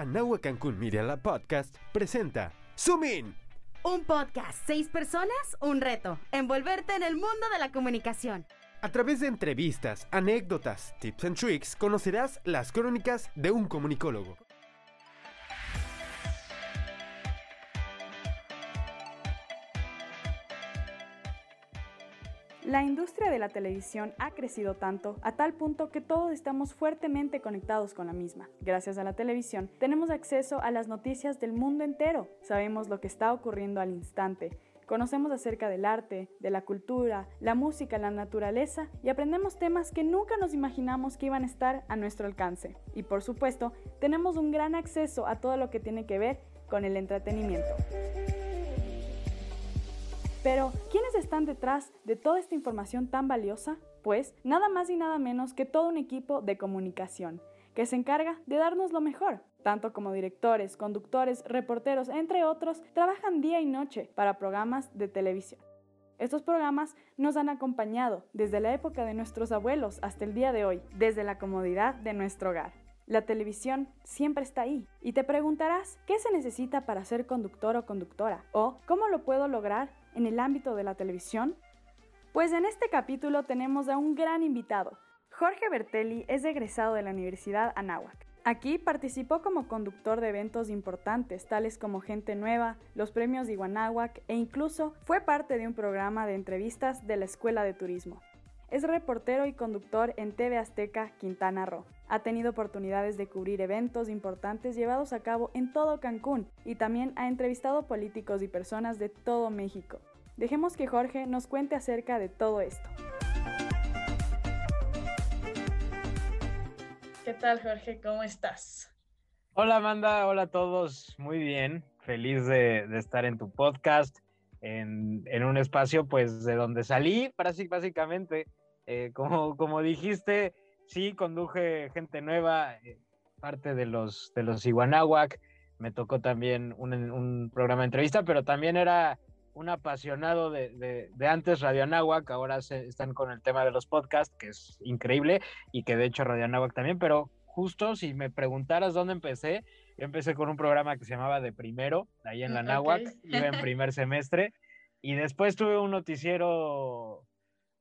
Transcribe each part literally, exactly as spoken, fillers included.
Anahua Cancún Media Lab Podcast presenta Zoom In. Un podcast, seis personas, un reto. Envolverte en el mundo de la comunicación. A través de entrevistas, anécdotas, tips and tricks, conocerás las crónicas de un comunicólogo. La industria de la televisión ha crecido tanto, a tal punto que todos estamos fuertemente conectados con la misma. Gracias a la televisión, tenemos acceso a las noticias del mundo entero. Sabemos lo que está ocurriendo al instante. Conocemos acerca del arte, de la cultura, la música, la naturaleza y aprendemos temas que nunca nos imaginamos que iban a estar a nuestro alcance. Y por supuesto, tenemos un gran acceso a todo lo que tiene que ver con el entretenimiento. Pero, ¿quiénes están detrás de toda esta información tan valiosa? Pues, nada más y nada menos que todo un equipo de comunicación, que se encarga de darnos lo mejor. Tanto como directores, conductores, reporteros, entre otros, trabajan día y noche para programas de televisión. Estos programas nos han acompañado desde la época de nuestros abuelos hasta el día de hoy, desde la comodidad de nuestro hogar. La televisión siempre está ahí y te preguntarás qué se necesita para ser conductor o conductora o cómo lo puedo lograr en el ámbito de la televisión. Pues en este capítulo tenemos a un gran invitado. Jorge Bertelli es egresado de la Universidad Anáhuac. Aquí participó como conductor de eventos importantes tales como Gente Nueva, los Premios Iguanáhuac e incluso fue parte de un programa de entrevistas de la Escuela de Turismo. Es reportero y conductor en T V Azteca Quintana Roo. Ha tenido oportunidades de cubrir eventos importantes llevados a cabo en todo Cancún y también ha entrevistado políticos y personas de todo México. Dejemos que Jorge nos cuente acerca de todo esto. ¿Qué tal, Jorge? ¿Cómo estás? Hola, Amanda. Hola a todos. Muy bien. Feliz de, de estar en tu podcast, en, en un espacio pues de donde salí, básicamente. Eh, como, como dijiste, sí, conduje Gente Nueva, eh, parte de los, de los Iguanáhuac. Me tocó también un, un programa de entrevista, pero también era un apasionado de, de, de antes Radio Anáhuac. Ahora se, están con el tema de los podcasts, que es increíble, y que de hecho Radio Anáhuac también, pero justo si me preguntaras dónde empecé, yo empecé con un programa que se llamaba De Primero, ahí en la Anáhuac, okay. Iba en primer semestre, y después tuve un noticiero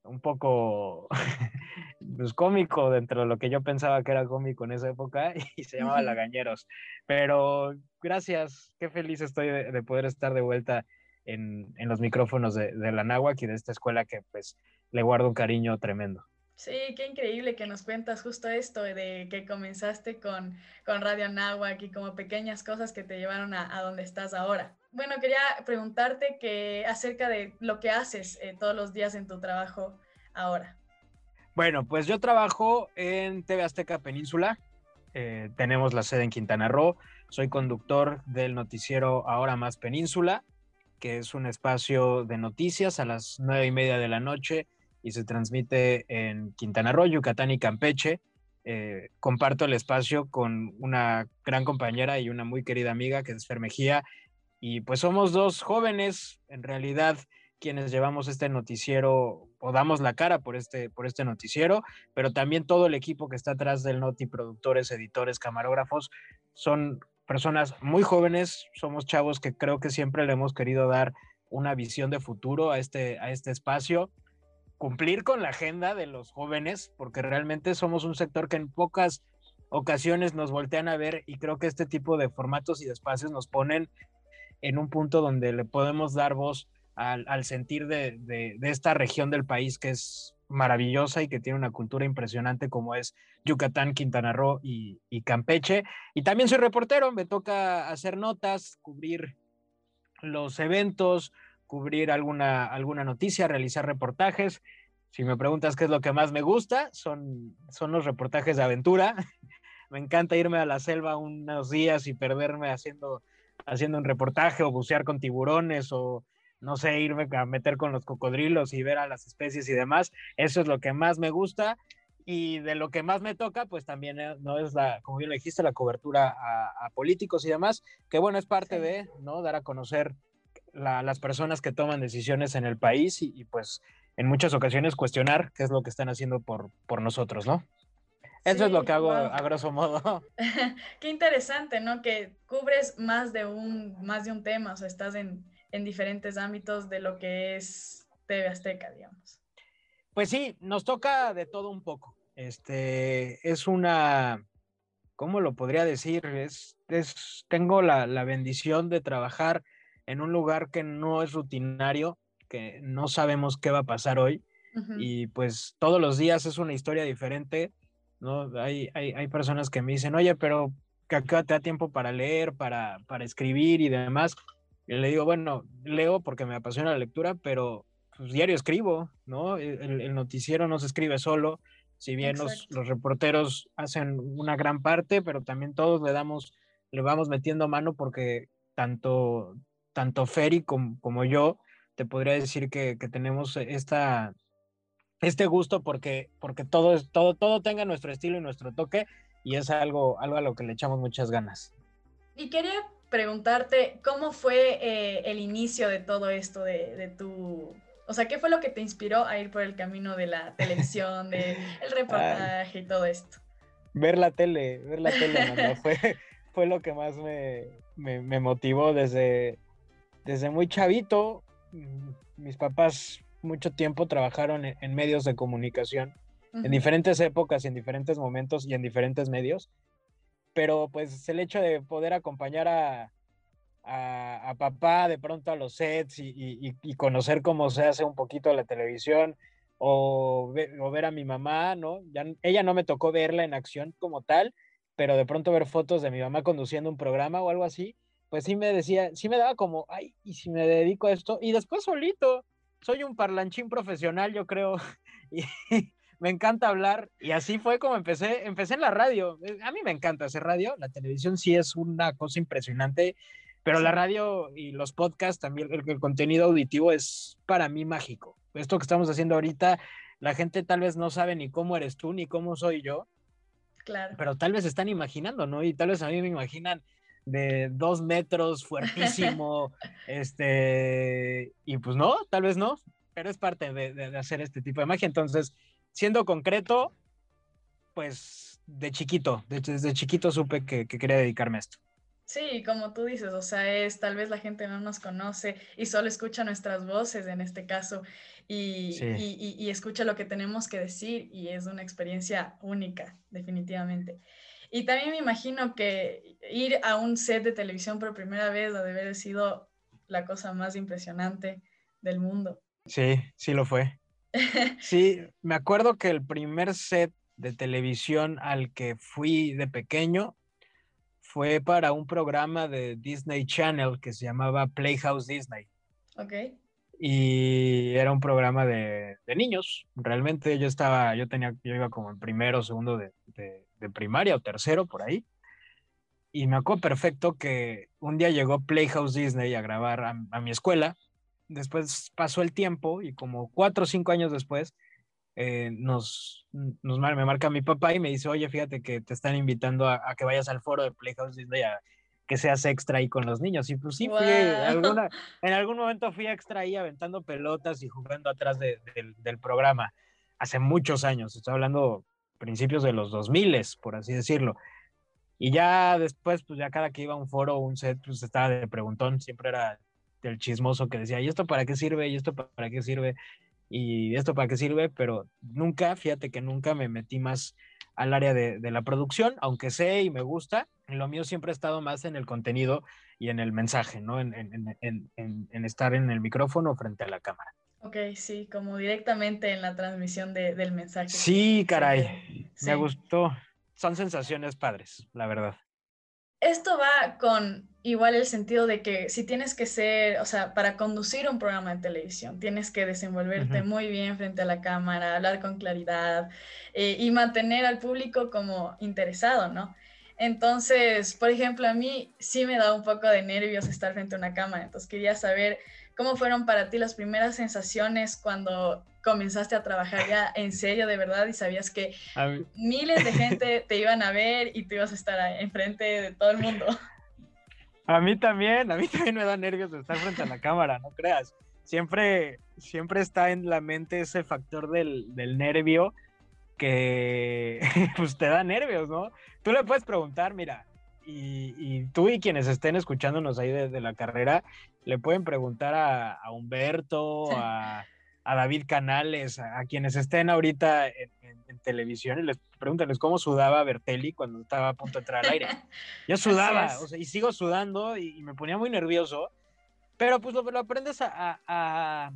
un poco pues, cómico, dentro de lo que yo pensaba que era cómico en esa época, y se llamaba Lagañeros. Pero gracias, qué feliz estoy de, de poder estar de vuelta En, en los micrófonos de, de la Anáhuac y de esta escuela que pues le guardo un cariño tremendo. Sí, qué increíble que nos cuentas justo esto de que comenzaste con, con Radio Anáhuac y como pequeñas cosas que te llevaron a, a donde estás ahora. Bueno, quería preguntarte que, acerca de lo que haces eh, todos los días en tu trabajo ahora. Bueno, pues yo trabajo en T V Azteca Península, eh, tenemos la sede en Quintana Roo, soy conductor del noticiero Ahora Más Península, que es un espacio de noticias a las nueve y media de la noche y se transmite en Quintana Roo, Yucatán y Campeche. Eh, comparto el espacio con una gran compañera y una muy querida amiga que es Fer Mejía y pues somos dos jóvenes en realidad quienes llevamos este noticiero o damos la cara por este, por este noticiero, pero también todo el equipo que está atrás del noti, productores, editores, camarógrafos, son personas muy jóvenes, somos chavos que creo que siempre le hemos querido dar una visión de futuro a este, a este espacio, cumplir con la agenda de los jóvenes, porque realmente somos un sector que en pocas ocasiones nos voltean a ver y creo que este tipo de formatos y de espacios nos ponen en un punto donde le podemos dar voz al, al sentir de, de, de esta región del país que es maravillosa y que tiene una cultura impresionante como es Yucatán, Quintana Roo y, y Campeche. Y también soy reportero, me toca hacer notas, cubrir los eventos, cubrir alguna, alguna noticia, realizar reportajes. Si me preguntas qué es lo que más me gusta, son, son los reportajes de aventura. Me encanta irme a la selva unos días y perderme haciendo, haciendo un reportaje o bucear con tiburones o no sé, irme a meter con los cocodrilos y ver a las especies y demás, eso es lo que más me gusta y de lo que más me toca, pues también no es la, como bien lo dijiste, la cobertura a, a políticos y demás, que bueno, es parte sí. de, ¿no? Dar a conocer la, las personas que toman decisiones en el país y, y pues en muchas ocasiones cuestionar qué es lo que están haciendo por, por nosotros, ¿no? Sí. Eso sí, es lo que hago, wow, a grosso modo. Qué interesante, ¿no? Que cubres más de un, más de un tema, o sea, estás en, en diferentes ámbitos de lo que es T V Azteca, digamos. Pues sí, nos toca de todo un poco. Este, es una, ¿cómo lo podría decir? Es, es, tengo la, la bendición de trabajar en un lugar que no es rutinario, que no sabemos qué va a pasar hoy, uh-huh, y pues todos los días es una historia diferente, ¿no? Hay, hay, hay personas que me dicen, oye, pero acá te da tiempo para leer, para, para escribir y demás. Y le digo, bueno, leo porque me apasiona la lectura, pero pues, diario escribo, ¿no? El, el noticiero no se escribe solo, si bien los, los reporteros hacen una gran parte, pero también todos le damos, le vamos metiendo mano porque tanto, tanto Ferry como, como yo, te podría decir que, que tenemos esta, este gusto porque, porque todo, todo, todo tenga nuestro estilo y nuestro toque, y es algo, algo a lo que le echamos muchas ganas. Y quería preguntarte, ¿cómo fue eh, el inicio de todo esto, de, de tu... O sea, ¿qué fue lo que te inspiró a ir por el camino de la televisión, del de reportaje y todo esto? Ver la tele, ver la tele, mamá, fue, fue lo que más me, me, me motivó desde, desde muy chavito. Mis papás mucho tiempo trabajaron en, en medios de comunicación, uh-huh, en diferentes épocas, en diferentes momentos y en diferentes medios, pero pues el hecho de poder acompañar a, a, a papá de pronto a los sets y, y, y conocer cómo se hace un poquito la televisión o, ve, o ver a mi mamá, ¿no? Ya, ella no me tocó verla en acción como tal, pero de pronto ver fotos de mi mamá conduciendo un programa o algo así, pues sí me decía, sí me daba como, ay, ¿y si me dedico a esto? Y después solito, soy un parlanchín profesional, yo creo, y me encanta hablar, y así fue como empecé, empecé en la radio. A mí me encanta hacer radio, la televisión sí es una cosa impresionante, pero la radio y los podcasts también, el, el contenido auditivo es para mí mágico. Esto que estamos haciendo ahorita, la gente tal vez no sabe ni cómo eres tú, ni cómo soy yo, claro, pero tal vez están imaginando, ¿no? Y tal vez a mí me imaginan de dos metros, fuertísimo, este, y pues no, tal vez no, pero es parte de, de, de hacer este tipo de magia. Entonces, siendo concreto, pues de chiquito, de, desde chiquito supe que, que quería dedicarme a esto. Sí, como tú dices, o sea, es, tal vez la gente no nos conoce y solo escucha nuestras voces en este caso, y, sí, y, y, y escucha lo que tenemos que decir, y es una experiencia única, definitivamente. Y también me imagino que ir a un set de televisión por primera vez ha de haber sido la cosa más impresionante del mundo. Sí, sí lo fue. Sí, me acuerdo que el primer set de televisión al que fui de pequeño fue para un programa de Disney Channel que se llamaba Playhouse Disney. Ok. Y era un programa de, de niños. Realmente yo estaba, yo tenía, yo iba como en primero, segundo de... de de primaria o tercero, por ahí, y me acuerdo perfecto que un día llegó Playhouse Disney a grabar a, a mi escuela. Después pasó el tiempo y como cuatro o cinco años después eh, nos, nos, me marca mi papá y me dice, oye, fíjate que te están invitando a, a que vayas al foro de Playhouse Disney, a que seas extra ahí con los niños, y pues sí, wow, fui, alguna, en algún momento fui extra ahí aventando pelotas y jugando atrás de, de, del, del programa, hace muchos años, estoy hablando principios de los dos mil, por así decirlo. Y ya después, pues ya cada que iba a un foro o un set, pues estaba de preguntón, siempre era el chismoso que decía, ¿y esto para qué sirve? ¿Y esto para qué sirve? ¿Y esto para qué sirve? Pero nunca, fíjate que nunca me metí más al área de, de la producción, aunque sé y me gusta, lo mío siempre ha estado más en el contenido y en el mensaje, ¿no? En, en, en, en, en estar en el micrófono frente a la cámara. Ok, sí, como directamente en la transmisión de, del mensaje. Sí, caray, sí, me gustó. Son sensaciones padres, la verdad. Esto va con igual el sentido de que si tienes que ser, o sea, para conducir un programa de televisión, tienes que desenvolverte, uh-huh, muy bien frente a la cámara, hablar con claridad eh, y mantener al público como interesado, ¿no? Entonces, por ejemplo, a mí sí me da un poco de nervios estar frente a una cámara, entonces quería saber... ¿Cómo fueron para ti las primeras sensaciones cuando comenzaste a trabajar ya en serio, de verdad, y sabías que mí... miles de gente te iban a ver y tú ibas a estar enfrente de todo el mundo? A mí también, a mí también me da nervios de estar frente a la cámara, no creas. Siempre, siempre está en la mente ese factor del, del nervio que pues te da nervios, ¿no? Tú le puedes preguntar, mira, y, y tú y quienes estén escuchándonos ahí desde la carrera, le pueden preguntar a, a Humberto, a, a David Canales, a, a quienes estén ahorita en, en, en televisión, y les pregúntales cómo sudaba Bertelli cuando estaba a punto de entrar al aire. Yo sudaba, o sea, y sigo sudando, y, y me ponía muy nervioso, pero pues lo, lo aprendes a... a, a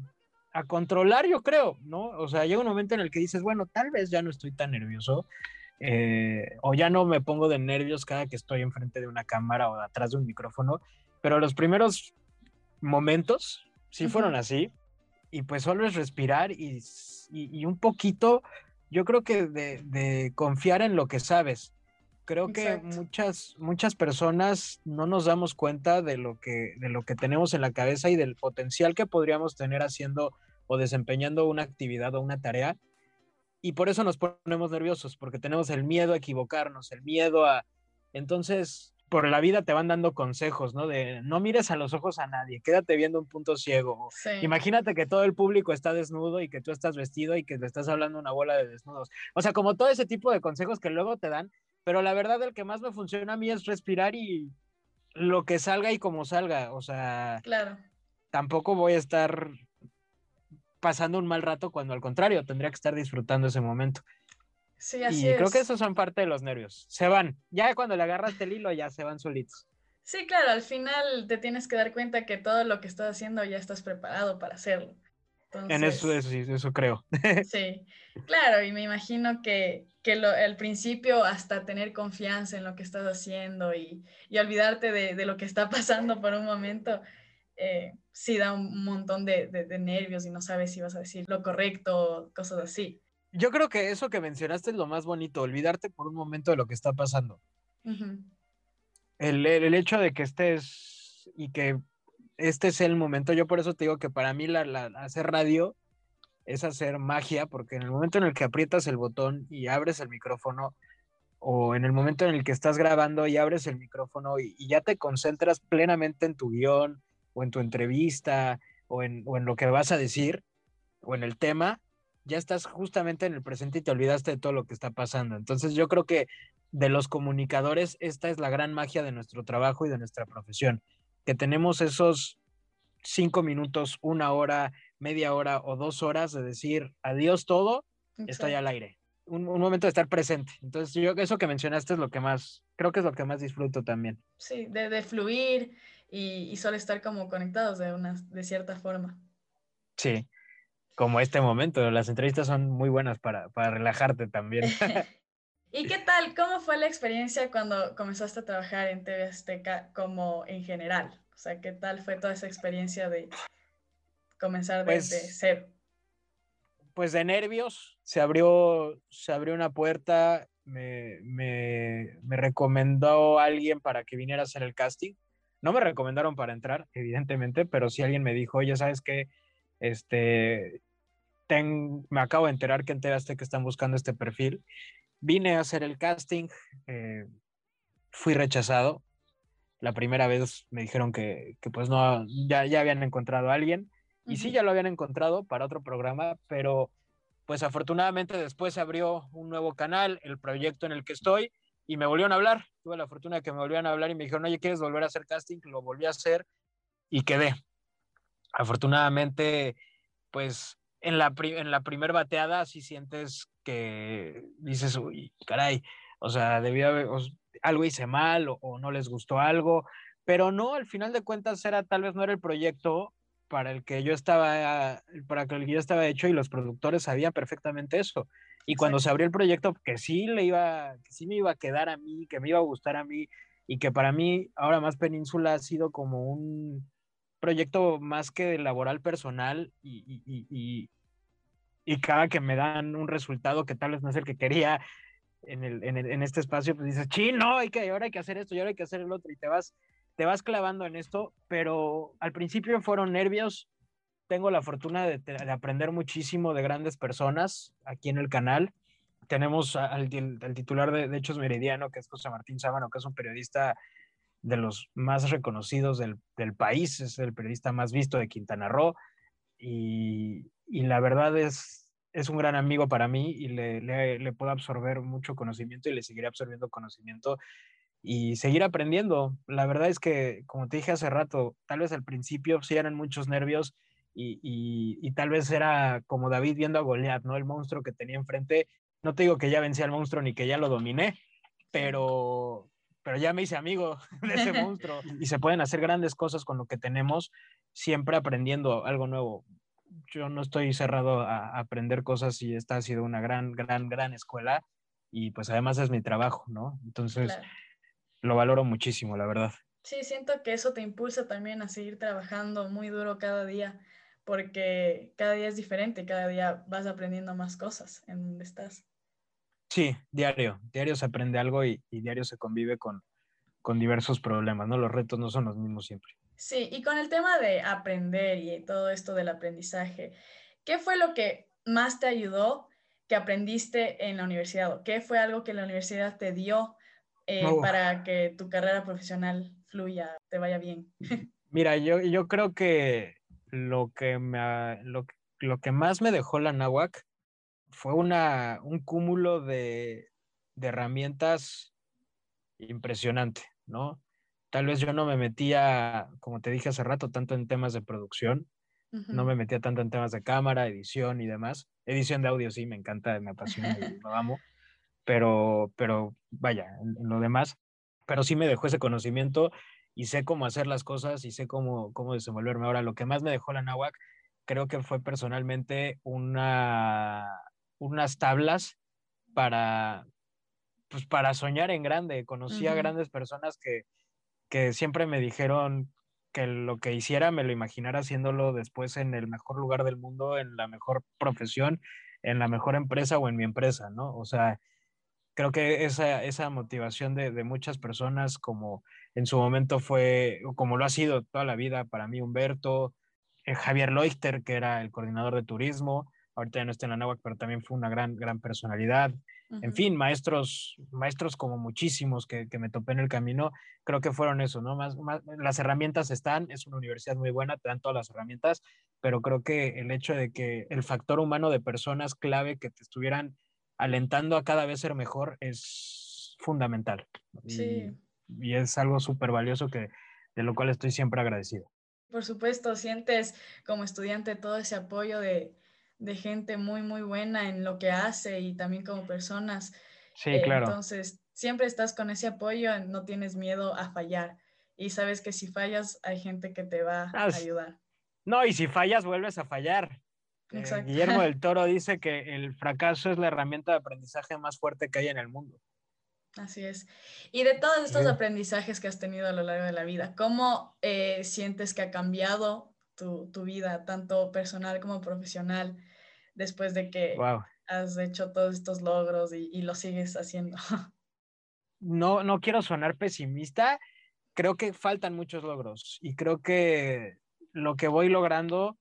a controlar, yo creo, ¿no? O sea, llega un momento en el que dices, bueno, tal vez ya no estoy tan nervioso, eh, o ya no me pongo de nervios cada que estoy enfrente de una cámara o atrás de un micrófono, pero los primeros momentos sí fueron así, y pues solo es respirar y, y, y un poquito, yo creo que de, de confiar en lo que sabes. Creo Exacto. que muchas, muchas personas no nos damos cuenta de lo que, de lo que tenemos en la cabeza y del potencial que podríamos tener haciendo o desempeñando una actividad o una tarea, y por eso nos ponemos nerviosos, porque tenemos el miedo a equivocarnos, el miedo a... Entonces, por la vida te van dando consejos, ¿no? De no mires a los ojos a nadie, quédate viendo un punto ciego. Sí. Imagínate que todo el público está desnudo y que tú estás vestido y que le estás hablando una bola de desnudos. O sea, como todo ese tipo de consejos que luego te dan, pero la verdad el que más me funciona a mí es respirar y lo que salga y como salga, o sea, claro. Tampoco voy a estar pasando un mal rato cuando al contrario, tendría que estar disfrutando ese momento. Sí, así y es. Y creo que esos son parte de los nervios, se van, ya cuando le agarras el hilo ya se van solitos. Sí, claro, al final te tienes que dar cuenta que todo lo que estás haciendo ya estás preparado para hacerlo. Entonces, en eso, eso, eso creo. Sí, claro, y me imagino que, que lo, al principio hasta tener confianza en lo que estás haciendo y, y olvidarte de, de lo que está pasando por un momento, eh, sí da un montón de, de, de nervios y no sabes si vas a decir lo correcto, cosas así. Yo creo que eso que mencionaste es lo más bonito, olvidarte por un momento de lo que está pasando. Uh-huh. El, el, el hecho de que estés y que... Este es el momento, yo por eso te digo que para mí la, la, hacer radio es hacer magia, porque en el momento en el que aprietas el botón y abres el micrófono, o en el momento en el que estás grabando y abres el micrófono y, y ya te concentras plenamente en tu guión, o en tu entrevista, o en, o en lo que vas a decir, o en el tema, ya estás justamente en el presente y te olvidaste de todo lo que está pasando. Entonces yo creo que de los comunicadores esta es la gran magia de nuestro trabajo y de nuestra profesión, que tenemos esos cinco minutos, una hora, media hora o dos horas de decir adiós todo, Exacto. estoy al aire. Un, un momento de estar presente. Entonces, yo eso que mencionaste es lo que más, creo que es lo que más disfruto también. Sí, de, de fluir y, y solo estar como conectados de, una, de cierta forma. Sí, como este momento. Las entrevistas son muy buenas para, para relajarte también. ¿Y qué tal? ¿Cómo fue la experiencia cuando comenzaste a trabajar en T V Azteca como en general? O sea, ¿qué tal fue toda esa experiencia de comenzar desde pues, cero? Pues de nervios. Se abrió, se abrió una puerta, me, me, me recomendó alguien para que viniera a hacer el casting. No me recomendaron para entrar, evidentemente, pero sí alguien me dijo, oye, ¿sabes qué? Este, ten, me acabo de enterar que en T V Azteca están buscando este perfil. Vine a hacer el casting, eh, fui rechazado. La primera vez me dijeron que, que pues no, ya, ya habían encontrado a alguien. Y uh-huh. sí, ya lo habían encontrado para otro programa, pero pues afortunadamente después se abrió un nuevo canal, el proyecto en el que estoy, y me volvieron a hablar. Tuve la fortuna de que me volvieron a hablar y me dijeron, oye, ¿quieres volver a hacer casting? Lo volví a hacer y quedé. Afortunadamente, pues... En la, pri- en la primer bateada sí sientes que dices, uy, caray, o sea, debía haber, o, algo hice mal o, o no les gustó algo, pero no, al final de cuentas era, tal vez no era el proyecto para el que yo estaba, para el que yo estaba hecho, y los productores sabían perfectamente eso. Y cuando sí. se abrió el proyecto, que sí, le iba, que sí me iba a quedar a mí, que me iba a gustar a mí, y que para mí Ahora Más Península ha sido como un... proyecto más que laboral personal y, y, y, y cada que me dan un resultado que tal vez no es el que quería en, el, en, el, en este espacio, pues dices, ¡sí, no! Hay que, ahora hay que hacer esto y ahora hay que hacer el otro, y te vas, te vas clavando en esto, pero al principio fueron nervios. Tengo la fortuna de, de aprender muchísimo de grandes personas aquí en el canal. Tenemos al, al titular de, de Hechos Meridiano, que es José Martín Sámano, que es un periodista de los más reconocidos del, del país, es el periodista más visto de Quintana Roo, y, y la verdad es es un gran amigo para mí y le, le, le puedo absorber mucho conocimiento y le seguiré absorbiendo conocimiento y seguir aprendiendo. La verdad es que, como te dije hace rato, tal vez al principio sí eran muchos nervios y, y, y tal vez era como David viendo a Goliat, ¿no? El monstruo que tenía enfrente. No te digo que ya vencí al monstruo ni que ya lo dominé, pero, pero ya me hice amigo de ese monstruo. Y se pueden hacer grandes cosas con lo que tenemos, siempre aprendiendo algo nuevo. Yo no estoy cerrado a aprender cosas y esta ha sido una gran, gran, gran escuela y pues además es mi trabajo, ¿no? Entonces, claro, lo valoro muchísimo, la verdad. Sí, siento que eso te impulsa también a seguir trabajando muy duro cada día, porque cada día es diferente, cada día vas aprendiendo más cosas en donde estás. Sí, diario, diario se aprende algo y, y diario se convive con, con diversos problemas, ¿no? Los retos no son los mismos siempre. Sí, y con el tema de aprender y todo esto del aprendizaje, ¿qué fue lo que más te ayudó que aprendiste en la universidad? ¿O qué fue algo que la universidad te dio eh, oh. para que tu carrera profesional fluya, te vaya bien? Mira, yo, yo creo que lo que, me, lo, lo que más me dejó la Anáhuac fue una, un cúmulo de, de herramientas impresionante, ¿no? Tal vez yo no me metía, como te dije hace rato, tanto en temas de producción. Uh-huh. No me metía tanto en temas de cámara, edición y demás. Edición de audio sí, me encanta, me apasiona, lo amo. Pero, pero vaya, en lo demás. Pero sí me dejó ese conocimiento y sé cómo hacer las cosas y sé cómo, cómo desenvolverme. Ahora, lo que más me dejó la Anáhuac, creo que fue personalmente una, unas tablas para, pues para soñar en grande. Conocí uh-huh. a grandes personas que... que siempre me dijeron que lo que hiciera me lo imaginara haciéndolo después en el mejor lugar del mundo, en la mejor profesión, en la mejor empresa o en mi empresa, ¿no? O sea, creo que esa, esa motivación de, de muchas personas, como en su momento fue, como lo ha sido toda la vida para mí, Humberto, eh, Javier Leuchter, que era el coordinador de turismo, ahorita ya no está en Anáhuac, pero también fue una gran, gran personalidad. En fin, maestros, maestros como muchísimos que, que me topé en el camino, creo que fueron eso, ¿no? Más, más, las herramientas están, es una universidad muy buena, te dan todas las herramientas, pero creo que el hecho de que el factor humano de personas clave que te estuvieran alentando a cada vez ser mejor es fundamental. Sí. Y, y es algo súper valioso que, de lo cual estoy siempre agradecido. Por supuesto, sientes como estudiante todo ese apoyo de... de gente muy, muy buena en lo que hace y también como personas. Sí, eh, claro. Entonces, siempre estás con ese apoyo, no tienes miedo a fallar. Y sabes que si fallas, hay gente que te va ah, a ayudar. No, y si fallas, vuelves a fallar. Exacto. Eh, Guillermo del Toro dice que el fracaso es la herramienta de aprendizaje más fuerte que hay en el mundo. Así es. Y de todos estos sí. aprendizajes que has tenido a lo largo de la vida, ¿cómo eh, sientes que ha cambiado Tu, tu vida, tanto personal como profesional, después de que wow. has hecho todos estos logros y, y lo sigues haciendo? No, no quiero sonar pesimista, creo que faltan muchos logros y creo que lo que voy logrando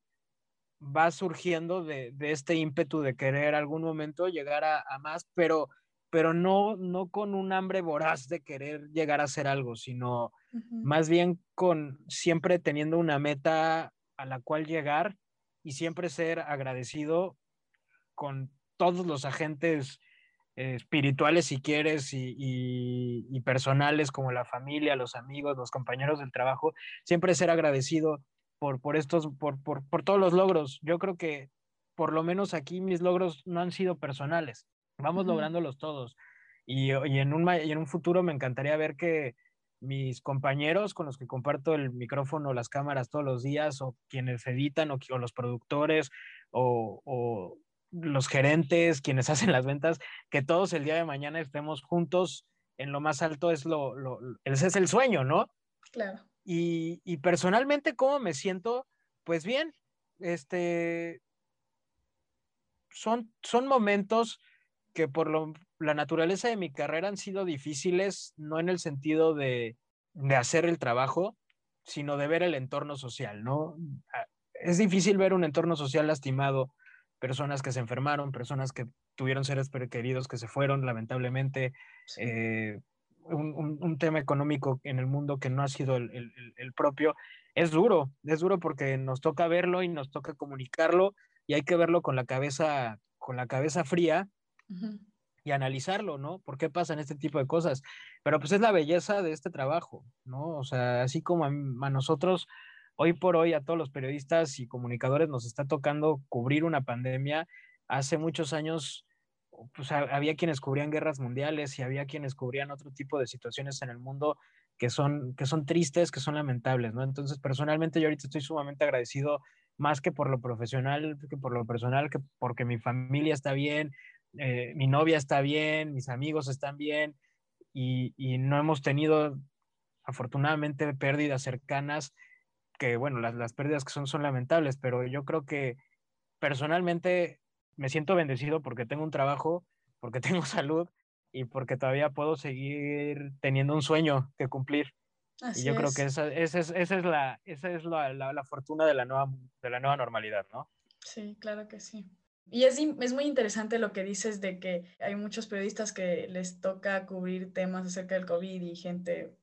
va surgiendo de, de este ímpetu de querer algún momento llegar a, a más, pero, pero no, no con un hambre voraz de querer llegar a hacer algo, sino uh-huh. más bien con siempre teniendo una meta a la cual llegar y siempre ser agradecido con todos los agentes eh, espirituales, si quieres, y, y, y personales, como la familia, los amigos, los compañeros del trabajo, siempre ser agradecido por, por, estos, por, por, por todos los logros. Yo creo que por lo menos aquí mis logros no han sido personales, vamos uh-huh. lográndolos todos, y, y, en un, y en un futuro me encantaría ver que mis compañeros con los que comparto el micrófono, las cámaras todos los días, o quienes editan, o, o los productores, o, o los gerentes, quienes hacen las ventas, que todos el día de mañana estemos juntos en lo más alto, es lo, lo, ese es el sueño, ¿no? Claro. Y, y personalmente, ¿cómo me siento? Pues bien, este, son, son momentos que por lo... la naturaleza de mi carrera han sido difíciles, no en el sentido de, de hacer el trabajo, sino de ver el entorno social, ¿no? Es difícil ver un entorno social lastimado, personas que se enfermaron, personas que tuvieron seres queridos que se fueron, lamentablemente, sí. eh, un, un, un tema económico en el mundo que no ha sido el, el, el propio. Es duro, es duro porque nos toca verlo y nos toca comunicarlo y hay que verlo con la cabeza con la cabeza fría uh-huh. y analizarlo, ¿no? ¿Por qué pasan este tipo de cosas? Pero pues es la belleza de este trabajo, ¿no? O sea, así como a, a nosotros, hoy por hoy, a todos los periodistas y comunicadores nos está tocando cubrir una pandemia. Hace muchos años, pues había quienes cubrían guerras mundiales y había quienes cubrían otro tipo de situaciones en el mundo que son, que son tristes, que son lamentables, ¿no? Entonces, personalmente, yo ahorita estoy sumamente agradecido, más que por lo profesional, que por lo personal, que porque mi familia está bien, eh, mi novia está bien, mis amigos están bien, y, y no hemos tenido, afortunadamente, pérdidas cercanas, que, bueno, las, las pérdidas que son, son lamentables, pero yo creo que, personalmente, me siento bendecido porque tengo un trabajo, porque tengo salud y porque todavía puedo seguir teniendo un sueño que cumplir. Así y yo es. Creo que esa, esa es, esa es, la, esa es la, la, la fortuna de la, nueva, de la nueva normalidad, ¿no? Sí, claro que sí. Y es, es muy interesante lo que dices de que hay muchos periodistas que les toca cubrir temas acerca del COVID y gente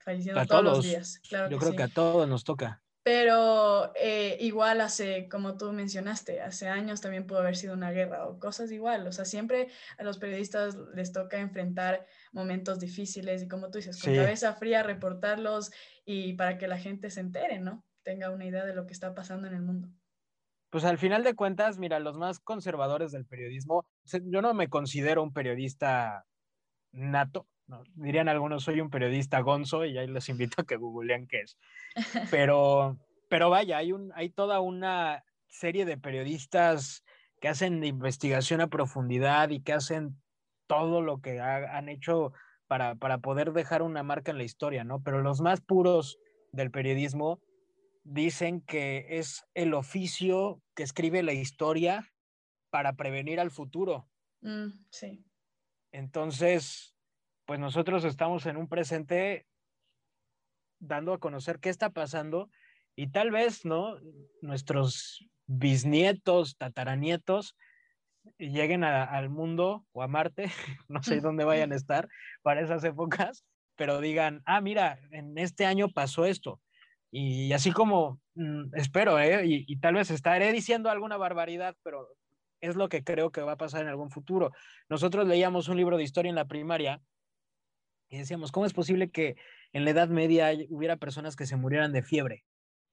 falleciendo todos, todos los días. Claro yo que creo sí. que a todos nos toca. Pero eh, igual hace, como tú mencionaste, hace años también pudo haber sido una guerra o cosas igual. O sea, siempre a los periodistas les toca enfrentar momentos difíciles y como tú dices, con sí. cabeza fría reportarlos y para que la gente se entere, ¿no? Tenga una idea de lo que está pasando en el mundo. Pues al final de cuentas, mira, los más conservadores del periodismo, yo no me considero un periodista nato. No, dirían algunos, soy un periodista gonzo y ahí les invito a que googleen qué es. Pero, pero vaya, hay, un, hay toda una serie de periodistas que hacen investigación a profundidad y que hacen todo lo que ha, han hecho para, para poder dejar una marca en la historia, ¿no? Pero los más puros del periodismo dicen que es el oficio que escribe la historia para prevenir al futuro. Mm, sí. Entonces, pues nosotros estamos en un presente dando a conocer qué está pasando y tal vez, ¿no?, nuestros bisnietos, tataranietos lleguen a, al mundo o a Marte, no sé dónde vayan a estar para esas épocas, pero digan, ah, mira, en este año pasó esto. Y así como, mm, espero, ¿eh? Y, y tal vez estaré diciendo alguna barbaridad, pero es lo que creo que va a pasar en algún futuro. Nosotros leíamos un libro de historia en la primaria y decíamos, ¿cómo es posible que en la Edad Media hubiera personas que se murieran de fiebre?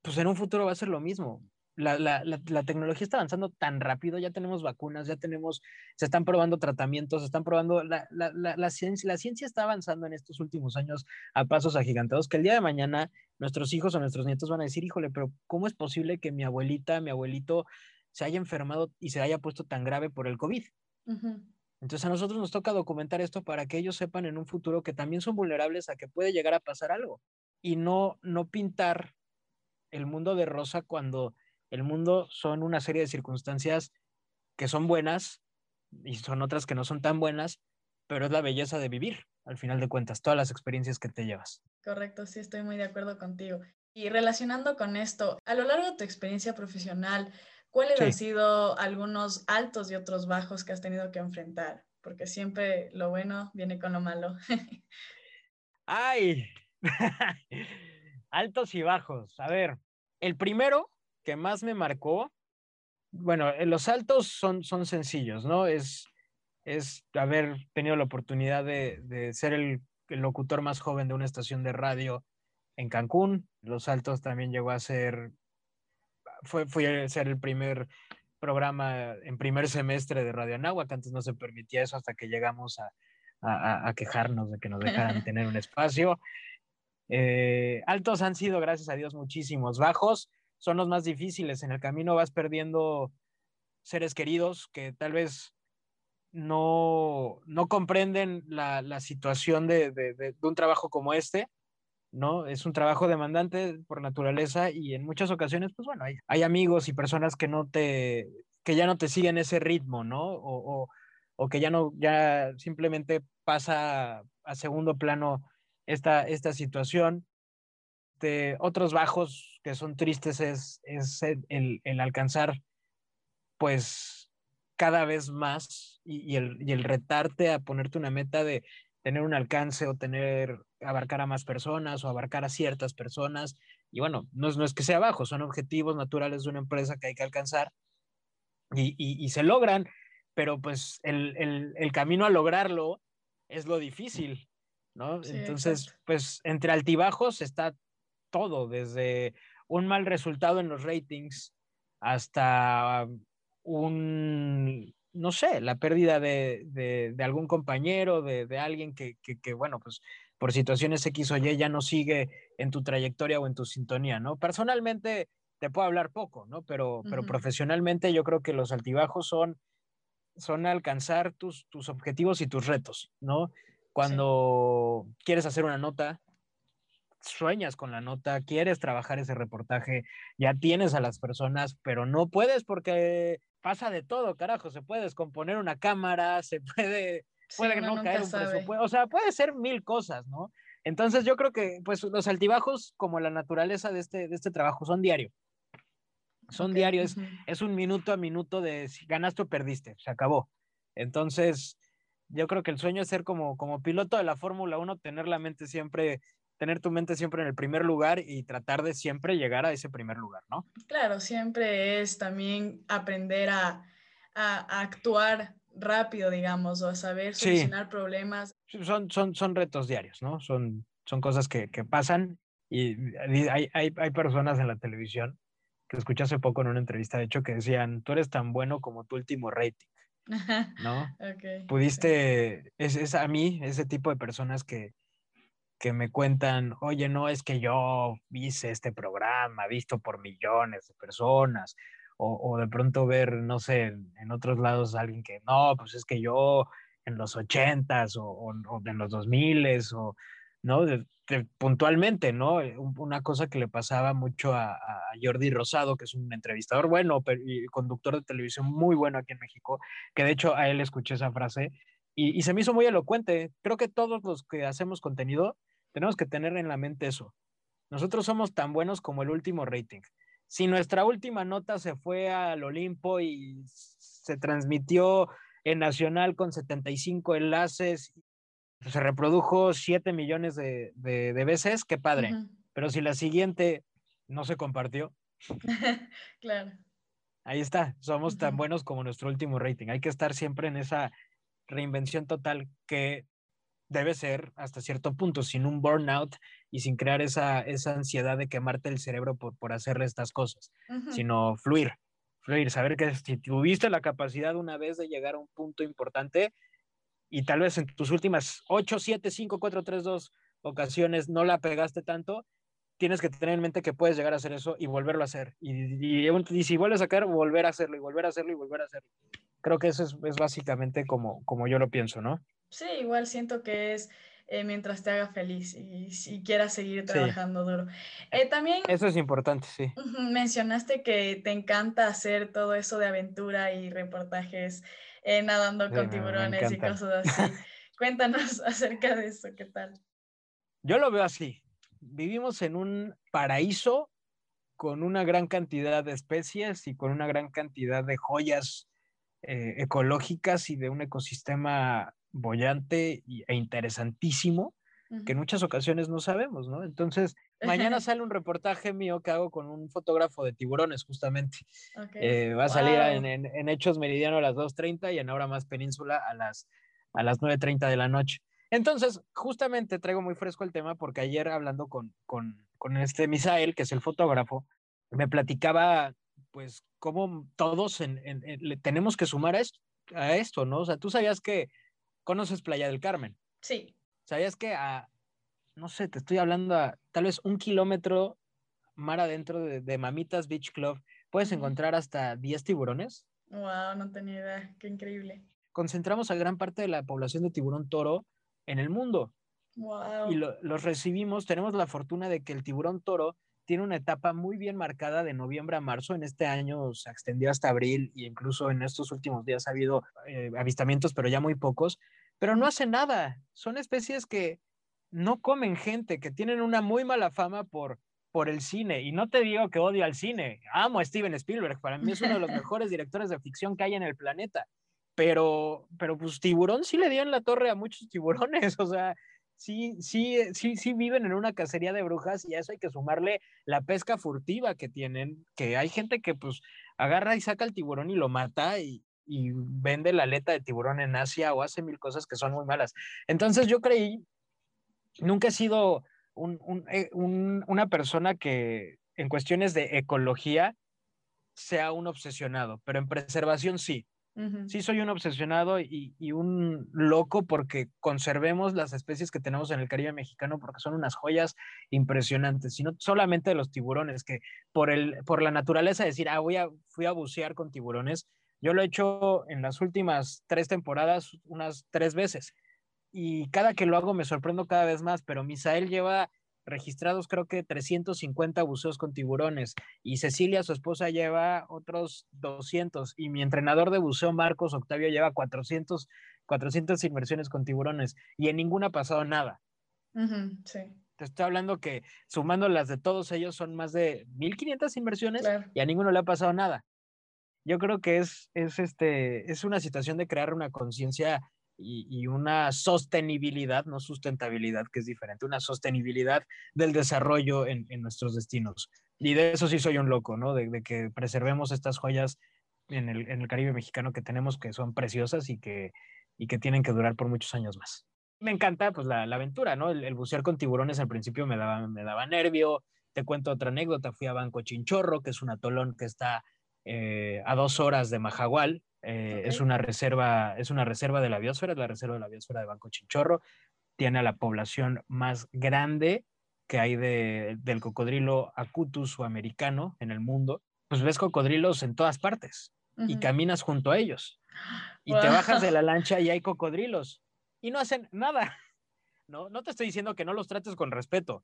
Pues en un futuro va a ser lo mismo. La, la, la, la tecnología está avanzando tan rápido, ya tenemos vacunas, ya tenemos, se están probando tratamientos, se están probando, la, la, la, la, ciencia, la ciencia está avanzando en estos últimos años a pasos agigantados, que el día de mañana nuestros hijos o nuestros nietos van a decir, híjole, pero ¿cómo es posible que mi abuelita, mi abuelito se haya enfermado y se haya puesto tan grave por el COVID? Uh-huh. Entonces a nosotros nos toca documentar esto para que ellos sepan en un futuro que también son vulnerables a que puede llegar a pasar algo y no, no pintar el mundo de rosa cuando el mundo son una serie de circunstancias que son buenas y son otras que no son tan buenas, pero es la belleza de vivir, al final de cuentas, todas las experiencias que te llevas. Correcto, sí, estoy muy de acuerdo contigo. Y relacionando con esto, a lo largo de tu experiencia profesional, ¿cuáles sí. han sido algunos altos y otros bajos que has tenido que enfrentar? Porque siempre lo bueno viene con lo malo. ¡Ay! Altos y bajos. A ver, el primero que más me marcó, bueno, los altos son, son sencillos, ¿no? Es, es haber tenido la oportunidad de, de ser el, el locutor más joven de una estación de radio en Cancún. Los altos también llegó a ser... Fue, fui a ser el primer programa en primer semestre de Radio Anáhuac, que antes no se permitía eso hasta que llegamos a, a, a quejarnos de que nos dejaran tener un espacio. Eh, altos han sido, gracias a Dios, muchísimos. Bajos son los más difíciles. En el camino vas perdiendo seres queridos que tal vez no, no comprenden la, la situación de, de, de, de un trabajo como este, ¿no? Es un trabajo demandante por naturaleza y en muchas ocasiones, pues bueno, hay, hay amigos y personas que no te, que ya no te siguen ese ritmo, ¿no? O, o, o que ya no, ya simplemente pasa a segundo plano esta, esta situación. De otros bajos que son tristes es, es el, el alcanzar, pues, cada vez más y, y, el, y el retarte a ponerte una meta de tener un alcance o tener, abarcar a más personas o abarcar a ciertas personas. Y bueno, no es, no es que sea bajo, son objetivos naturales de una empresa que hay que alcanzar y, y, y se logran, pero pues el, el, el camino a lograrlo es lo difícil, ¿no? Sí, entonces, exacto. Pues entre altibajos está todo, desde un mal resultado en los ratings hasta un, no sé, la pérdida de, de, de algún compañero, de, de alguien que, que, que, bueno, pues por situaciones X o Y ya no sigue en tu trayectoria o en tu sintonía, ¿no? Personalmente te puedo hablar poco, ¿no? Pero, uh-huh. pero profesionalmente yo creo que los altibajos son, son alcanzar tus, tus objetivos y tus retos, ¿no? Cuando sí. quieres hacer una nota, sueñas con la nota, quieres trabajar ese reportaje, ya tienes a las personas, pero no puedes porque pasa de todo, carajo, se puede descomponer una cámara, se puede, sí, puede no caer un presupuesto, o sea, puede ser mil cosas, ¿no? Entonces yo creo que pues los altibajos, como la naturaleza de este, de este trabajo, son diario. Son okay. diarios, uh-huh. es un minuto a minuto de si ganaste o perdiste, se acabó. Entonces yo creo que el sueño es ser como, como piloto de la Fórmula uno, tener la mente siempre, tener tu mente siempre en el primer lugar y tratar de siempre llegar a ese primer lugar, ¿no? Claro, siempre es también aprender a, a, a actuar rápido, digamos, o a saber solucionar sí. problemas. Son, son, son retos diarios, ¿no? Son, son cosas que, que pasan y hay, hay, hay personas en la televisión que escuché hace poco en una entrevista, de hecho, que decían, tú eres tan bueno como tu último rating, ¿no? Okay. Pudiste, es, es a mí, ese tipo de personas que, que me cuentan, oye, no, es que yo hice este programa, visto por millones de personas, o, o de pronto ver, no sé, en otros lados alguien que, no, pues es que yo en los ochentas o, o, o en los dos miles, o... ¿no? De, de, puntualmente, ¿no? Una cosa que le pasaba mucho a, a Jordi Rosado, que es un entrevistador bueno pero, y conductor de televisión muy bueno aquí en México, que de hecho a él escuché esa frase y, y se me hizo muy elocuente. Creo que todos los que hacemos contenido tenemos que tener en la mente eso. Nosotros somos tan buenos como el último rating. Si nuestra última nota se fue al Olimpo y se transmitió en Nacional con setenta y cinco enlaces, se reprodujo siete millones de, de, de veces, qué padre. Uh-huh. Pero si la siguiente no se compartió, claro. Ahí está, somos uh-huh. tan buenos como nuestro último rating. Hay que estar siempre en esa reinvención total que debe ser hasta cierto punto, sin un burnout y sin crear esa, esa ansiedad de quemarte el cerebro por, por hacer estas cosas, uh-huh. sino fluir, fluir, saber que si tuviste la capacidad una vez de llegar a un punto importante, y tal vez en tus últimas ocho, siete, cinco, cuatro, tres, dos ocasiones no la pegaste tanto, tienes que tener en mente que puedes llegar a hacer eso y volverlo a hacer. Y, y, y si vuelves a caer, volver a hacerlo, y volver a hacerlo, y volver a hacerlo. Creo que eso es, es básicamente como, como yo lo pienso, ¿no? Sí, igual siento que es eh, mientras te haga feliz y, y quieras seguir trabajando sí. duro. Eh, también... Eso es importante, sí. Mencionaste que te encanta hacer todo eso de aventura y reportajes Eh, nadando con sí, tiburones y cosas así. Cuéntanos acerca de eso, ¿qué tal? Yo lo veo así. Vivimos en un paraíso con una gran cantidad de especies y con una gran cantidad de joyas eh, ecológicas y de un ecosistema bollante e interesantísimo uh-huh. que en muchas ocasiones no sabemos, ¿no? Entonces, mañana sale un reportaje mío que hago con un fotógrafo de tiburones, justamente. Okay. Eh, va a wow. salir en, en, en Hechos Meridiano a las dos treinta y en Ahora Más Península a las, a las nueve treinta de la noche. Entonces, justamente traigo muy fresco el tema porque ayer hablando con, con, con este Misael, que es el fotógrafo, me platicaba, pues, cómo todos en, en, en, le tenemos que sumar a esto, a esto, ¿no? O sea, tú sabías que conoces Playa del Carmen. Sí. Sabías que a... no sé, te estoy hablando a tal vez un kilómetro mar adentro de, de Mamitas Beach Club, puedes encontrar hasta diez tiburones. Wow, no tenía idea, qué increíble. Concentramos a gran parte de la población de tiburón toro en el mundo. Wow. Y lo, los recibimos, tenemos la fortuna de que el tiburón toro tiene una etapa muy bien marcada de noviembre a marzo. En este año se extendió hasta abril e incluso en estos últimos días ha habido eh, avistamientos, pero ya muy pocos. Pero no hace nada, son especies que no comen gente, que tienen una muy mala fama por, por el cine. Y no te digo que odio al cine. Amo a Steven Spielberg. Para mí es uno de los mejores directores de ficción que hay en el planeta. Pero, pero pues tiburón sí le dio en la torre a muchos tiburones. O sea, sí, sí, sí, sí viven en una cacería de brujas y a eso hay que sumarle la pesca furtiva que tienen, que hay gente que pues agarra y saca el tiburón y lo mata y, y vende la aleta de tiburón en Asia o hace mil cosas que son muy malas. Entonces yo creí, nunca he sido un, un, un, una persona que en cuestiones de ecología sea un obsesionado, pero en preservación sí. Uh-huh. Sí soy un obsesionado y, y un loco porque conservemos las especies que tenemos en el Caribe mexicano, porque son unas joyas impresionantes, y no solamente de los tiburones, que por, el, por la naturaleza decir, ah, voy a, fui a bucear con tiburones, yo lo he hecho en las últimas tres temporadas unas tres veces, y cada que lo hago me sorprendo cada vez más, pero Misael lleva registrados creo que trescientos cincuenta buceos con tiburones, y Cecilia, su esposa, lleva otros doscientos, y mi entrenador de buceo Marcos Octavio lleva cuatrocientas inmersiones con tiburones, y en ninguna ha pasado nada. Uh-huh, sí. Te estoy hablando que sumando las de todos ellos son más de mil quinientas inmersiones, claro, y a ninguno le ha pasado nada. Yo creo que es, es, este, es una situación de crear una conciencia Y, y una sostenibilidad, no sustentabilidad, que es diferente, una sostenibilidad del desarrollo en, en nuestros destinos. Y de eso sí soy un loco, ¿no? De, de que preservemos estas joyas en el, en el Caribe mexicano que tenemos, que son preciosas y que, y que tienen que durar por muchos años más. Me encanta pues la, la aventura, ¿no? El, el bucear con tiburones al principio me daba, me daba nervio. Te cuento otra anécdota, fui a Banco Chinchorro, que es un atolón que está eh, a dos horas de Mahahual. Eh, okay. es, una reserva, es una reserva de la biosfera, es la reserva de la biosfera de Banco Chinchorro. Tiene a la población más grande que hay de, del cocodrilo acutus sudamericano en el mundo. Pues ves cocodrilos en todas partes, uh-huh, y caminas junto a ellos. Y wow, te bajas de la lancha y hay cocodrilos y no hacen nada. No, no te estoy diciendo que no los trates con respeto.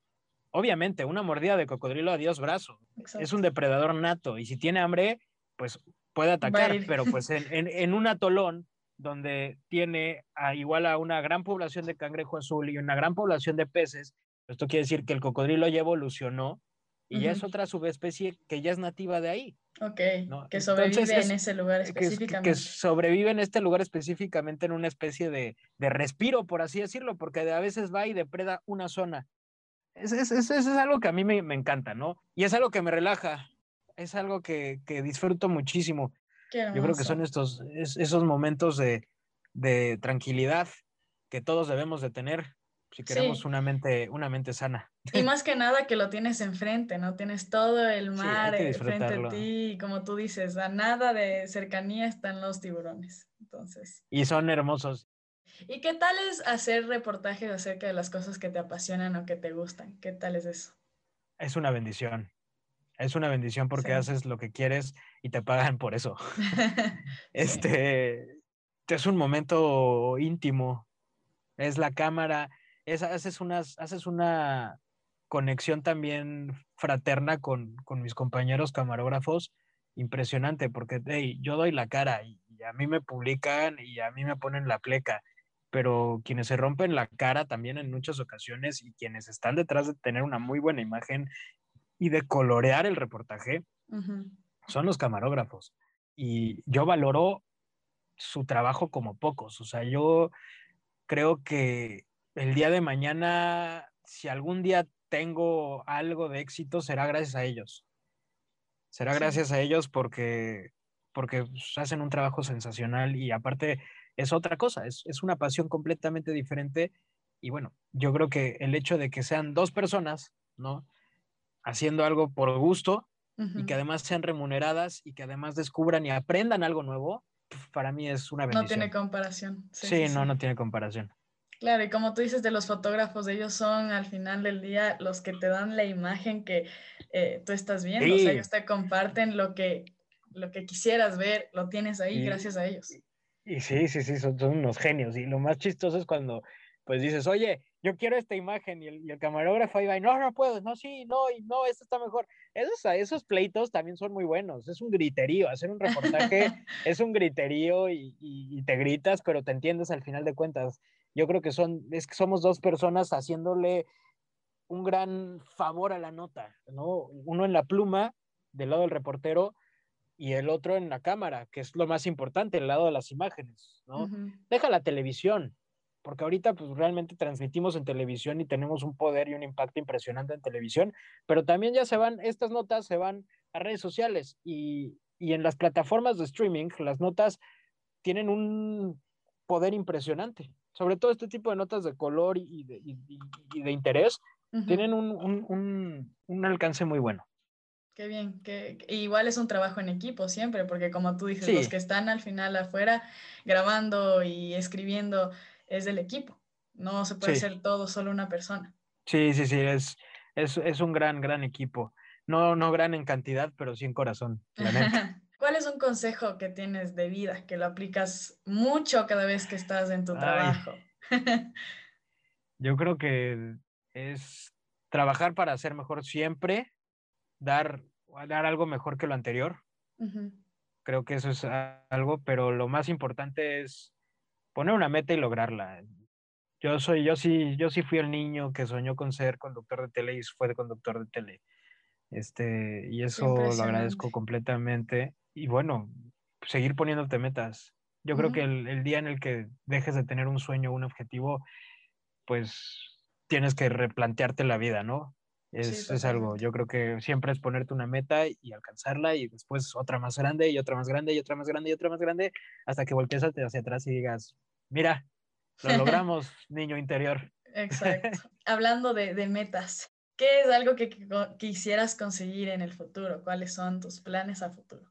Obviamente, una mordida de cocodrilo, adiós brazo. Exacto. Es un depredador nato y si tiene hambre, pues puede atacar, vale, pero pues en, en, en un atolón donde tiene a, igual a una gran población de cangrejo azul y una gran población de peces, esto quiere decir que el cocodrilo ya evolucionó y uh-huh, ya es otra subespecie que ya es nativa de ahí. Ok, ¿no? Que sobrevive Entonces, en es, ese lugar específicamente. Que, que sobrevive en este lugar específicamente en una especie de, de respiro, por así decirlo, porque a veces va y depreda una zona. Eso es, es, es algo que a mí me, me encanta, ¿no? Y es algo que me relaja. Es algo que, que disfruto muchísimo. Yo creo que son estos, es, esos momentos de, de tranquilidad que todos debemos de tener si queremos, sí, una mente, una mente sana. Y más que nada que lo tienes enfrente, ¿no? Tienes todo el mar sí, enfrente de ti y como tú dices, a nada de cercanía están los tiburones. Entonces. Y son hermosos. ¿Y qué tal es hacer reportajes acerca de las cosas que te apasionan o que te gustan? ¿Qué tal es eso? Es una bendición. Es una bendición porque sí, haces lo que quieres y te pagan por eso. Este, es un momento íntimo. Es la cámara. Es, haces, unas, haces una conexión también fraterna con, con mis compañeros camarógrafos. Impresionante porque hey, yo doy la cara y, y a mí me publican y a mí me ponen la pleca. Pero quienes se rompen la cara también en muchas ocasiones y quienes están detrás de tener una muy buena imagen y de colorear el reportaje, uh-huh, son los camarógrafos. Y yo valoro su trabajo como pocos. O sea, yo creo que el día de mañana, si algún día tengo algo de éxito, será gracias a ellos. Será sí, gracias a ellos porque, porque hacen un trabajo sensacional y aparte es otra cosa, es, es una pasión completamente diferente. Y bueno, yo creo que el hecho de que sean dos personas, ¿no?, haciendo algo por gusto, uh-huh, y que además sean remuneradas y que además descubran y aprendan algo nuevo, para mí es una bendición. No tiene comparación. Sí, sí, sí, no, no tiene comparación. Claro, y como tú dices de los fotógrafos, ellos son al final del día los que te dan la imagen que eh, tú estás viendo, sí, o sea, ellos te comparten lo que, lo que quisieras ver, lo tienes ahí, sí, gracias a ellos. Y sí, sí, sí, son, son unos genios, y lo más chistoso es cuando pues dices, oye, yo quiero esta imagen, y el, y el camarógrafo ahí va, y no, no puedo, no, sí, no, y no, esto está mejor. Esos, esos pleitos también son muy buenos, es un griterío, hacer un reportaje es un griterío y, y, y te gritas, pero te entiendes al final de cuentas. Yo creo que son, es que somos dos personas haciéndole un gran favor a la nota, ¿no? Uno en la pluma, del lado del reportero, y el otro en la cámara, que es lo más importante, el lado de las imágenes, ¿no? Uh-huh. Deja la televisión. Porque ahorita pues realmente transmitimos en televisión y tenemos un poder y un impacto impresionante en televisión, pero también ya se van, estas notas se van a redes sociales y, y en las plataformas de streaming, las notas tienen un poder impresionante. Sobre todo este tipo de notas de color y de, y, y, y de interés, uh-huh. tienen un, un, un, un alcance muy bueno. Qué bien, que igual es un trabajo en equipo siempre, porque como tú dices, sí. los que están al final afuera grabando y escribiendo es del equipo. No se puede sí. hacer todo solo una persona. Sí, sí, sí, es, es, es un gran, gran equipo. No, no gran en cantidad, pero sí en corazón. La neta. ¿Cuál es un consejo que tienes de vida, que lo aplicas mucho cada vez que estás en tu Ay. trabajo? Yo creo que es trabajar para ser mejor siempre, dar, dar algo mejor que lo anterior. Uh-huh. Creo que eso es algo, pero lo más importante es poner una meta y lograrla. Yo soy, yo sí, yo sí fui el niño que soñó con ser conductor de tele y fue conductor de tele. Este, y eso lo agradezco completamente. Y bueno, seguir poniéndote metas. Yo uh-huh. creo que el, el día en el que dejes de tener un sueño, un objetivo, pues tienes que replantearte la vida, ¿no? Es, sí, es algo, yo creo que siempre es ponerte una meta y alcanzarla y después otra más grande y otra más grande y otra más grande y otra más grande hasta que voltees hacia atrás y digas, mira, lo logramos, niño interior. Exacto. Hablando de, de metas, ¿qué es algo que, que quisieras conseguir en el futuro? ¿Cuáles son tus planes a futuro?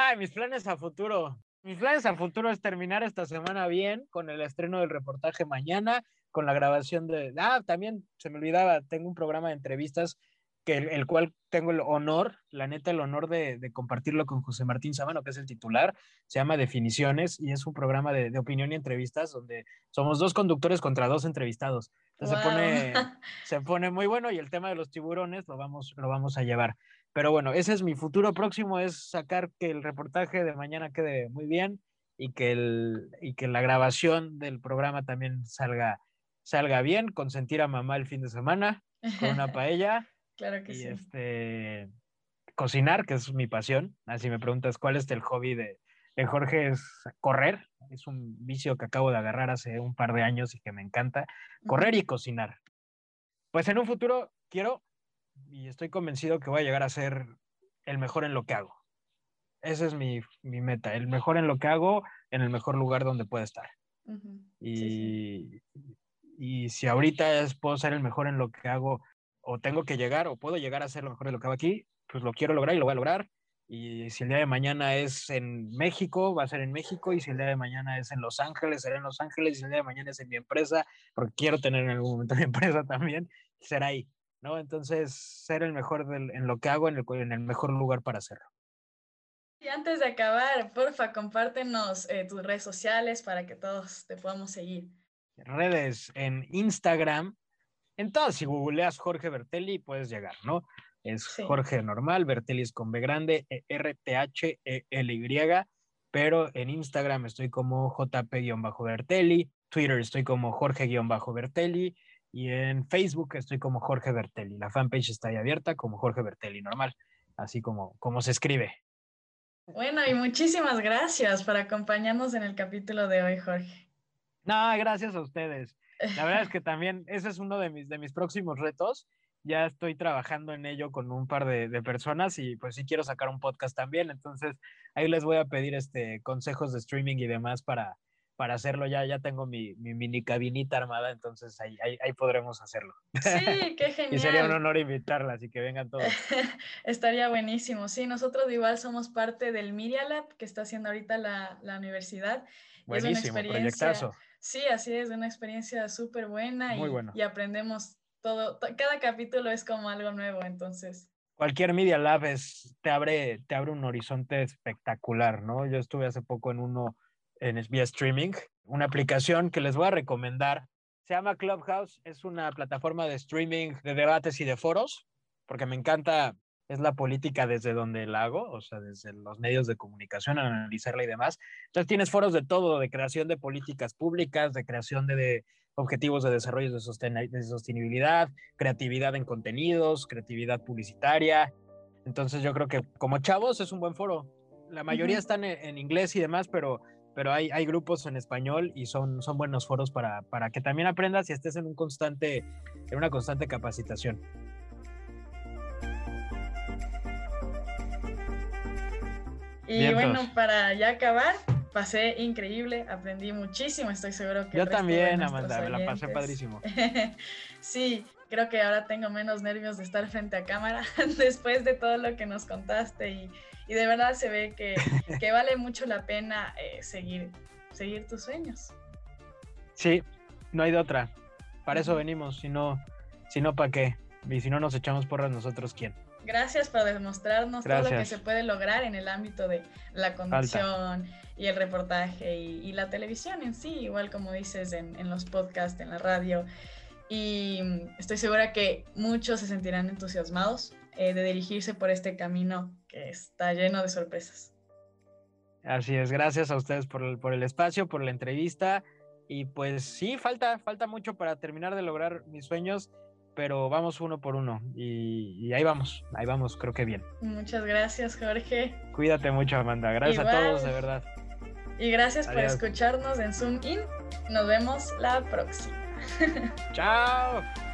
Ay, mis planes a futuro. Mis planes a futuro es terminar esta semana bien con el estreno del reportaje mañana, con la grabación de... Ah, también se me olvidaba, tengo un programa de entrevistas que el, el cual tengo el honor, la neta el honor de, de compartirlo con José Martín Sámano, que es el titular, se llama Definiciones y es un programa de, de opinión y entrevistas donde somos dos conductores contra dos entrevistados. Entonces wow. se pone, se pone muy bueno y el tema de los tiburones lo vamos, lo vamos a llevar. Pero bueno, ese es mi futuro próximo, es sacar que el reportaje de mañana quede muy bien y que, el, y que la grabación del programa también salga salga bien, consentir a mamá el fin de semana con una paella claro que y sí. este, cocinar, que es mi pasión. Así me preguntas, ¿cuál es el hobby de, de Jorge? Es correr, es un vicio que acabo de agarrar hace un par de años y que me encanta, correr y cocinar. Pues en un futuro quiero, y estoy convencido que voy a llegar a ser el mejor en lo que hago. Esa es mi, mi meta, el mejor en lo que hago, en el mejor lugar donde pueda estar. Uh-huh. Y... Sí, sí. Y si ahorita es, puedo ser el mejor en lo que hago, o tengo que llegar, o puedo llegar a ser lo mejor en lo que hago aquí, pues lo quiero lograr y lo voy a lograr. Y si el día de mañana es en México, va a ser en México. Y si el día de mañana es en Los Ángeles, será en Los Ángeles. Y si el día de mañana es en mi empresa, porque quiero tener en algún momento mi empresa también, será ahí, ¿no? Entonces, ser el mejor del, en lo que hago, en el, en el mejor lugar para hacerlo. Y antes de acabar, porfa, compártenos eh, tus redes sociales para que todos te podamos seguir. Redes en Instagram, en todas, si googleas Jorge Bertelli puedes llegar, ¿no? Es sí. Jorge normal, Bertelli es con B grande, E R T H E L Y, pero en Instagram estoy como J P Bertelli, Twitter estoy como Jorge Bertelli y en Facebook estoy como Jorge Bertelli. La fanpage está ahí abierta como Jorge Bertelli normal, así como, como se escribe. Bueno, y muchísimas gracias por acompañarnos en el capítulo de hoy, Jorge. No, gracias a ustedes. La verdad es que también ese es uno de mis, de mis próximos retos. Ya estoy trabajando en ello con un par de, de personas y pues sí quiero sacar un podcast también. Entonces ahí les voy a pedir este, consejos de streaming y demás para, para hacerlo. Ya, ya tengo mi, mi mini cabinita armada, entonces ahí, ahí, ahí podremos hacerlo. Sí, qué genial. Y sería un honor invitarla, así que vengan todos. Estaría buenísimo. Sí, nosotros igual somos parte del Media Lab que está haciendo ahorita la, la universidad. Buenísimo, es una experiencia... proyectazo. Sí, así es, una experiencia súper buena y, bueno. y aprendemos todo, to, cada capítulo es como algo nuevo, entonces. Cualquier Media Lab es, te, abre, te abre un horizonte espectacular, ¿no? Yo estuve hace poco en uno, en vía streaming, una aplicación que les voy a recomendar, se llama Clubhouse, es una plataforma de streaming, de debates y de foros, porque me encanta, es la política desde donde la hago, o sea, desde los medios de comunicación, analizarla y demás. Entonces tienes foros de todo, de creación de políticas públicas, de creación de, de objetivos de desarrollo de, sosten- de sostenibilidad, creatividad en contenidos, creatividad publicitaria. Entonces yo creo que como chavos es un buen foro. La mayoría uh-huh. están en, en inglés y demás, pero, pero hay, hay grupos en español y son, son buenos foros para, para que también aprendas y estés en, un constante, en una constante capacitación. Y bueno, para ya acabar, pasé increíble, aprendí muchísimo, estoy seguro que... Yo también, Amanda, me la pasé padrísimo. Sí, creo que ahora tengo menos nervios de estar frente a cámara después de todo lo que nos contaste y, y de verdad se ve que, que vale mucho la pena eh, seguir, seguir tus sueños. Sí, no hay de otra. Para eso venimos, si no, si no, ¿para qué? Y si no nos echamos porras nosotros, ¿quién? Gracias por demostrarnos Gracias. todo lo que se puede lograr en el ámbito de la conducción Alta. y el reportaje y, y la televisión en sí, igual como dices en, en los podcasts, en la radio. Y estoy segura que muchos se sentirán entusiasmados eh, de dirigirse por este camino que está lleno de sorpresas. Así es, gracias a ustedes por el, por el espacio, por la entrevista. Y pues sí, falta, falta mucho para terminar de lograr mis sueños, pero vamos uno por uno y, y ahí vamos, ahí vamos, creo que bien. Muchas gracias, Jorge. Cuídate mucho, Amanda. Gracias Igual. a todos, de verdad. Y gracias Adiós. por escucharnos en Zoom In. Nos vemos la próxima. Chao.